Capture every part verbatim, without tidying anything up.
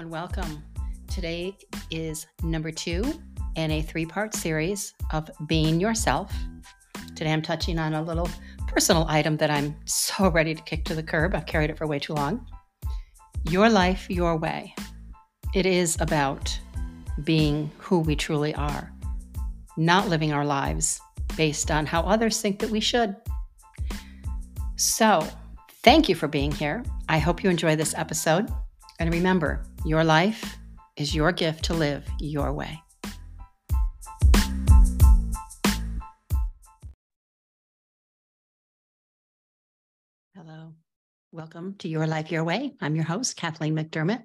and welcome. Today is number two in a three-part series of Being Yourself. Today I'm touching on a little personal item that I'm so ready to kick to the curb. I've carried it for way too long. Your life, your way. It is about being who we truly are, not living our lives based on how others think that we should. So, thank you for being here. I hope you enjoy this episode. And remember, your life is your gift to live your way. Hello. Welcome to Your Life, Your Way. I'm your host, Kathleen McDermott.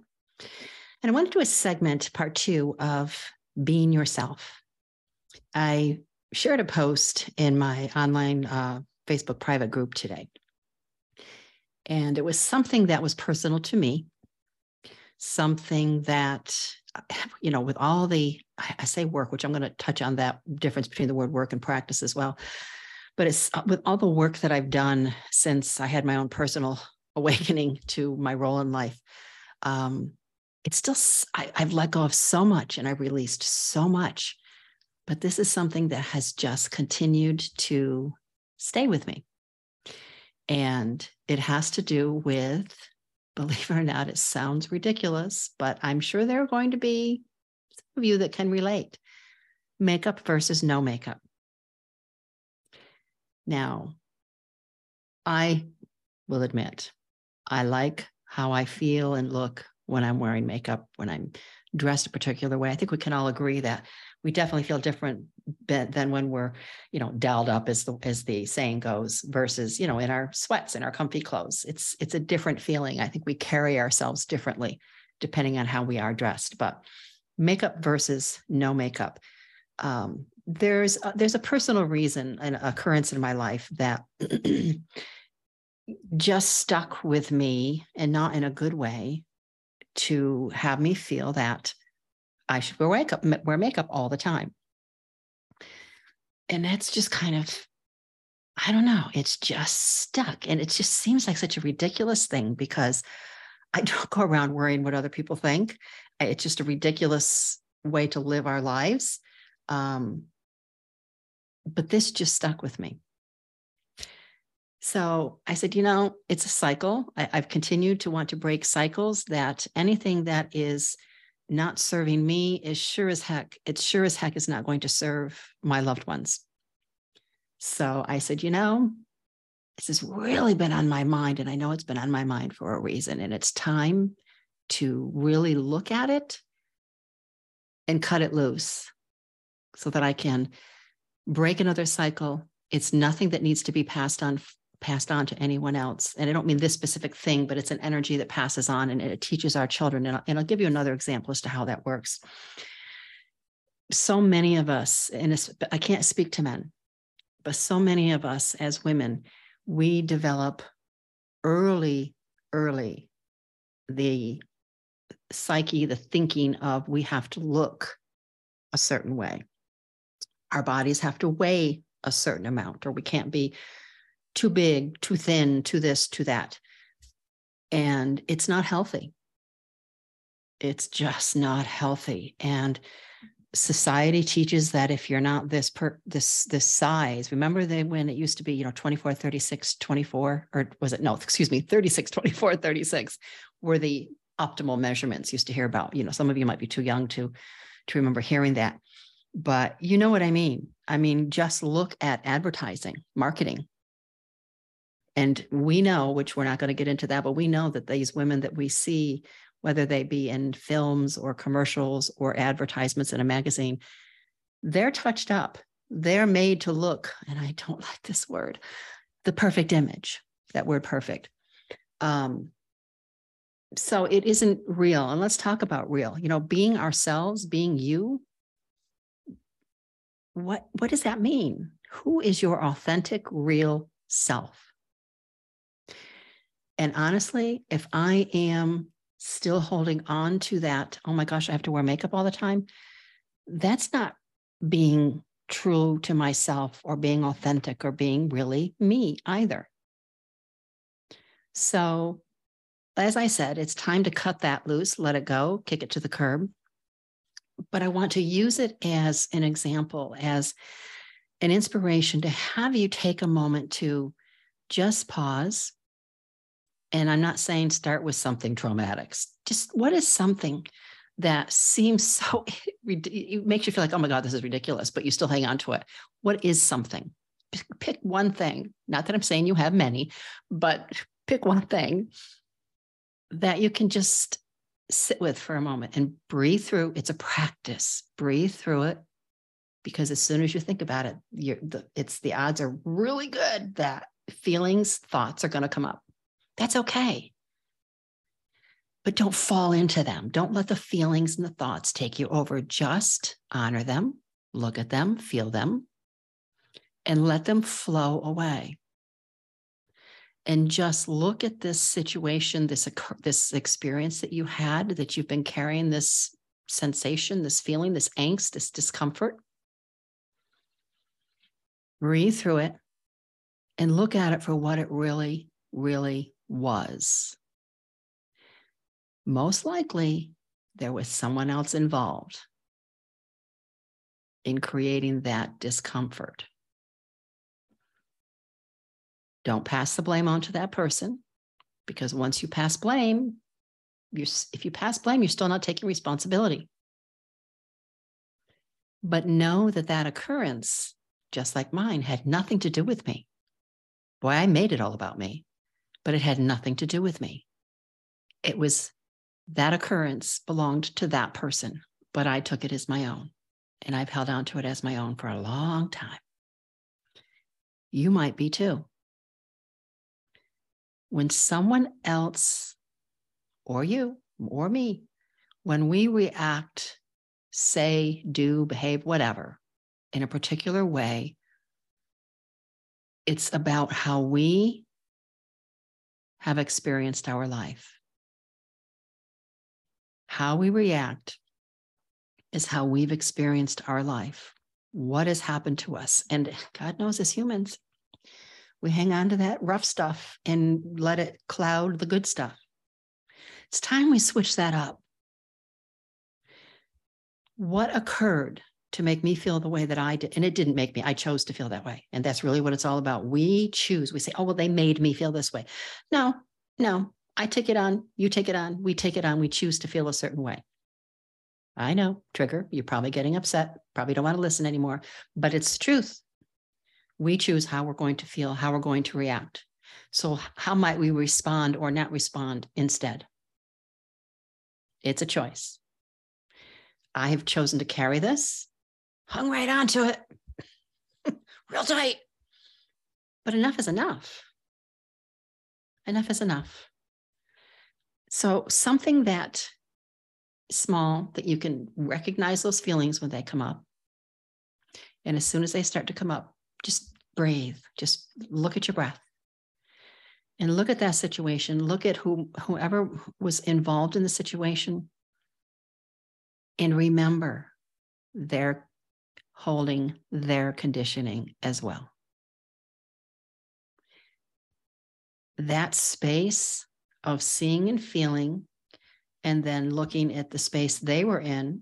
And I want to do a segment, part two, of Being Yourself. I shared a post in my online uh, Facebook private group today. And it was something that was personal to me, something that, you know, with all the, I say work, which I'm going to touch on that difference between the word work and practice as well. But it's with all the work that I've done since I had my own personal awakening to my role in life. Um, it's still, I, I've let go of so much and I released so much, but this is something that has just continued to stay with me. And it has to do with, believe it or not, it sounds ridiculous, but I'm sure there are going to be some of you that can relate. Makeup versus no makeup. Now, I will admit, I like how I feel and look when I'm wearing makeup, when I'm dressed a particular way. I think we can all agree that we definitely feel different than when we're, you know, dolled up, as the as the saying goes, versus, you know, in our sweats and our comfy clothes. It's it's a different feeling. I think we carry ourselves differently depending on how we are dressed. But makeup versus no makeup, um, there's a, there's a personal reason, an occurrence in my life that just stuck with me, and not in a good way, to have me feel that I should wear makeup, wear makeup all the time. And that's just kind of, I don't know, it's just stuck. And it just seems like such a ridiculous thing, because I don't go around worrying what other people think. It's just a ridiculous way to live our lives. Um, but this just stuck with me. So I said, you know, it's a cycle. I, I've continued to want to break cycles, that anything that is not serving me is sure as heck, it sure as heck is not going to serve my loved ones. So I said, you know, this has really been on my mind, and I know it's been on my mind for a reason, and it's time to really look at it and cut it loose so that I can break another cycle. It's nothing that needs to be passed on, passed on to anyone else. And I don't mean this specific thing, but it's an energy that passes on, and it teaches our children. And I'll, and I'll give you another example as to how that works. So many of us, and I can't speak to men, but so many of us as women, we develop early, early the psyche, the thinking of, we have to look a certain way. Our bodies have to weigh a certain amount, or we can't be too big, too thin, too this, too that. And it's not healthy. It's just not healthy. And society teaches that if you're not this per, this this size, remember they, when it used to be, you know, twenty-four, thirty-six, twenty-four, or was it, no, excuse me, thirty-six, twenty-four, thirty-six were the optimal measurements used to hear about. You know, some of you might be too young to, to remember hearing that, but you know what I mean. I mean, just look at advertising, marketing. And we know, which we're not going to get into that, but we know that these women that we see, whether they be in films or commercials or advertisements in a magazine, they're touched up. They're made to look, and I don't like this word, the perfect image, that word perfect. Um, so it isn't real. And let's talk about real, you know, being ourselves, being you. What, what does that mean? Who is your authentic, real self? And honestly, if I am still holding on to that, oh my gosh, I have to wear makeup all the time, that's not being true to myself or being authentic or being really me either. So as I said, it's time to cut that loose, let it go, kick it to the curb. But I want to use it as an example, as an inspiration to have you take a moment to just pause. And I'm not saying start with something traumatic. Just what is something that seems so, it makes you feel like, oh my God, this is ridiculous, but you still hang on to it. What is something? Pick one thing. Not that I'm saying you have many, but pick one thing that you can just sit with for a moment and breathe through. It's a practice. Breathe through it, because as soon as you think about it, you're, the, it's the odds are really good that feelings, thoughts are going to come up. That's okay. But don't fall into them. Don't let the feelings and the thoughts take you over. Just honor them, look at them, feel them, and let them flow away. And just look at this situation, this, this experience that you had, that you've been carrying this sensation, this feeling, this angst, this discomfort. Breathe through it and look at it for what it really, really was. Most likely, there was someone else involved in creating that discomfort. Don't pass the blame on to that person, because once you pass blame, you're, if you pass blame, you're still not taking responsibility. But know that that occurrence, just like mine, had nothing to do with me. Boy, I made it all about me, but it had nothing to do with me. It was that occurrence belonged to that person, but I took it as my own, and I've held on to it as my own for a long time. You might be too. When someone else, or you, or me, when we react, say, do, behave, whatever, in a particular way, it's about how we have experienced our life. How we react is how we've experienced our life. What has happened to us? And God knows, as humans, we hang on to that rough stuff and let it cloud the good stuff. It's time we switch that up. What occurred to make me feel the way that I did? And it didn't make me. I chose to feel that way. And that's really what it's all about. We choose. We say, oh, well, they made me feel this way. No, no. I take it on. You take it on. We take it on. We choose to feel a certain way. I know, trigger. You're probably getting upset. Probably don't want to listen anymore. But it's the truth. We choose how we're going to feel, how we're going to react. So how might we respond or not respond instead? It's a choice. I have chosen to carry this, hung right onto it, real tight. But enough is enough. Enough is enough. So something that small that you can recognize those feelings when they come up. And as soon as they start to come up, just breathe, just look at your breath and look at that situation. Look at who, whoever was involved in the situation, and remember they're holding their conditioning as well. That space of seeing and feeling, and then looking at the space they were in,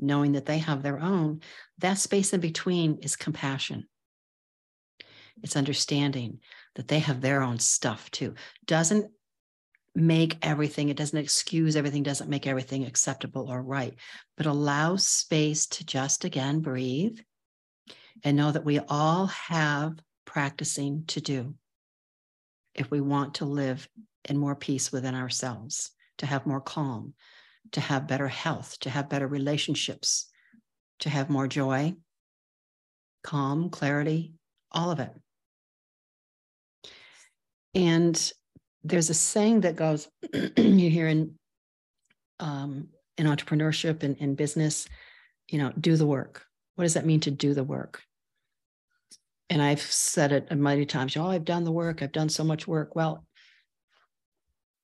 knowing that they have their own, that space in between is compassion. It's understanding that they have their own stuff too. Doesn't make everything, it doesn't excuse everything, doesn't make everything acceptable or right, but allow space to just again breathe and know that we all have practicing to do if we want to live in more peace within ourselves, to have more calm, to have better health, to have better relationships, to have more joy, calm, clarity, all of it. And there's a saying that goes, you hear in, um, in entrepreneurship and in business, you know, do the work. What does that mean to do the work? And I've said it many times, oh, I've done the work. I've done so much work. Well,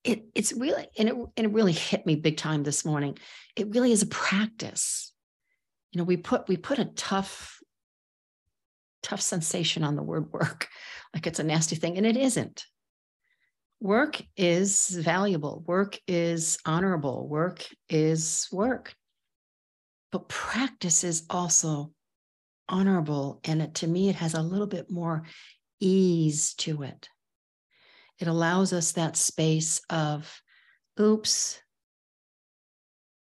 It, it's really, and it, and it really hit me big time this morning. It really is a practice. You know, we put, we put a tough, tough sensation on the word work, like it's a nasty thing, and it isn't. work is valuable. Work is honorable. Work is work. But practice is also honorable. And it, to me, it has a little bit more ease to it. It allows us that space of, oops,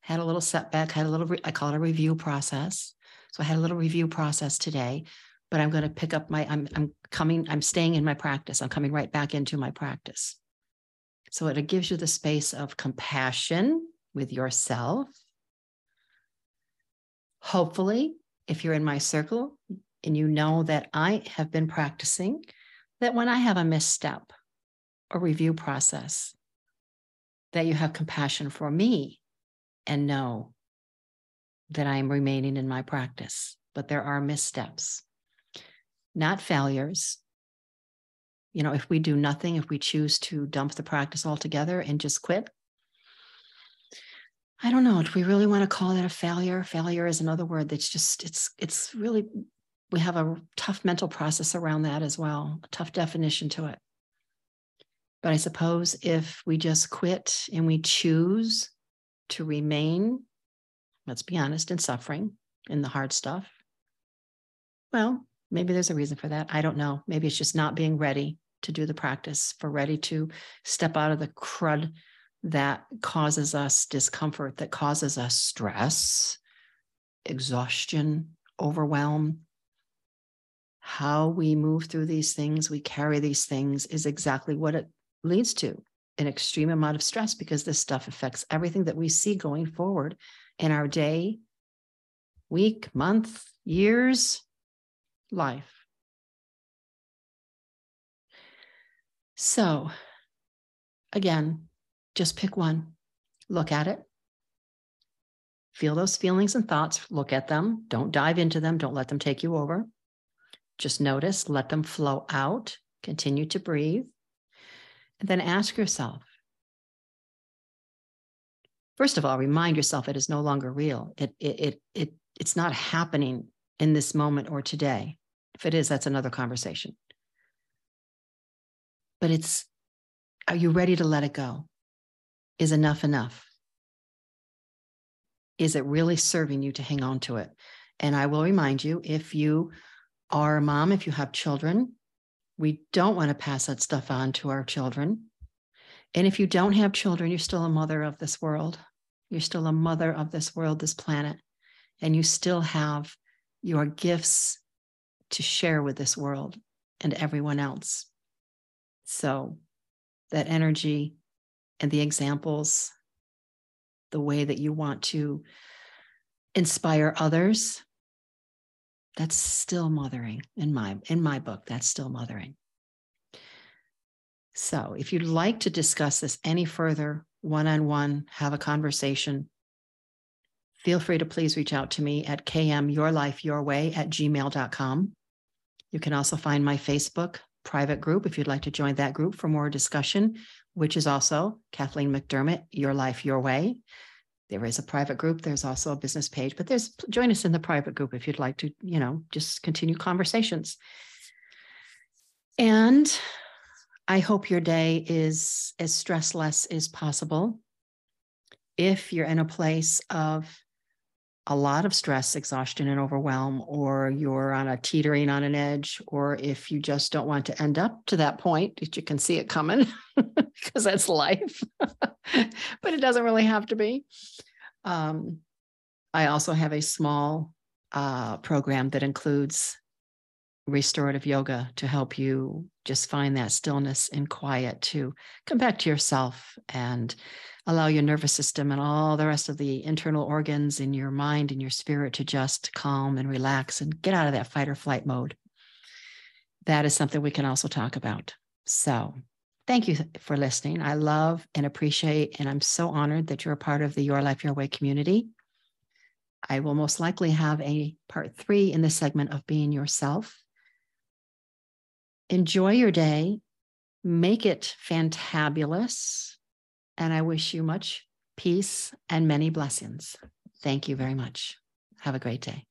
had a little setback, had a little, re- I call it a review process. So I had a little review process today, but I'm going to pick up my, I'm, I'm coming, I'm staying in my practice. I'm coming right back into my practice. So it gives you the space of compassion with yourself. Hopefully, if you're in my circle and you know that I have been practicing, that when I have a misstep or review process, that you have compassion for me and know that I am remaining in my practice. But there are missteps, not failures. You know, if we do nothing, if we choose to dump the practice altogether and just quit, I don't know. Do we really want to call that a failure? Failure is another word that's just, it's, it's really, we have a tough mental process around that as well, a tough definition to it. But I suppose if we just quit and we choose to remain, let's be honest, in suffering, in the hard stuff, well, maybe there's a reason for that. I don't know. Maybe it's just not being ready to do the practice, for ready to step out of the crud that causes us discomfort, that causes us stress, exhaustion, overwhelm. How we move through these things, we carry these things, is exactly what it leads to, an extreme amount of stress, because this stuff affects everything that we see going forward in our day, week, month, years, life. So again, just pick one, look at it, feel those feelings and thoughts, look at them, don't dive into them, don't let them take you over. Just notice, let them flow out, continue to breathe. And then ask yourself, first of all, remind yourself it is no longer real. It, it, it, it, it's not happening in this moment or today. If it is, that's another conversation. But it's, are you ready to let it go? Is enough enough? Is it really serving you to hang on to it? And I will remind you, if you are a mom, if you have children, we don't want to pass that stuff on to our children. And if you don't have children, you're still a mother of this world. You're still a mother of this world, this planet. And you still have your gifts to share with this world and everyone else. So that energy and the examples, the way that you want to inspire others, that's still mothering in my, in my book. That's still mothering. So if you'd like to discuss this any further, one-on-one, have a conversation, feel free to please reach out to me at k m your life your way at gmail dot com. You can also find my Facebook private group if you'd like to join that group for more discussion, which is also Kathleen McDermott, Your Life, Your Way. There is a private group. There's also a business page, but there's, join us in the private group if you'd like to, you know, just continue conversations. And I hope your day is as stressless as possible. If you're in a place of a lot of stress, exhaustion, and overwhelm, or you're on a teetering on an edge, or if you just don't want to end up to that point, that you can see it coming because that's life, but it doesn't really have to be. Um, I also have a small uh, program that includes restorative yoga to help you just find that stillness and quiet to come back to yourself and allow your nervous system and all the rest of the internal organs in your mind and your spirit to just calm and relax and get out of that fight or flight mode. That is something we can also talk about. So thank you for listening. I love and appreciate, and I'm so honored that you're a part of the Your Life, Your Way community. I will most likely have a part three in this segment of being yourself. Enjoy your day, make it fantabulous, and I wish you much peace and many blessings. Thank you very much. Have a great day.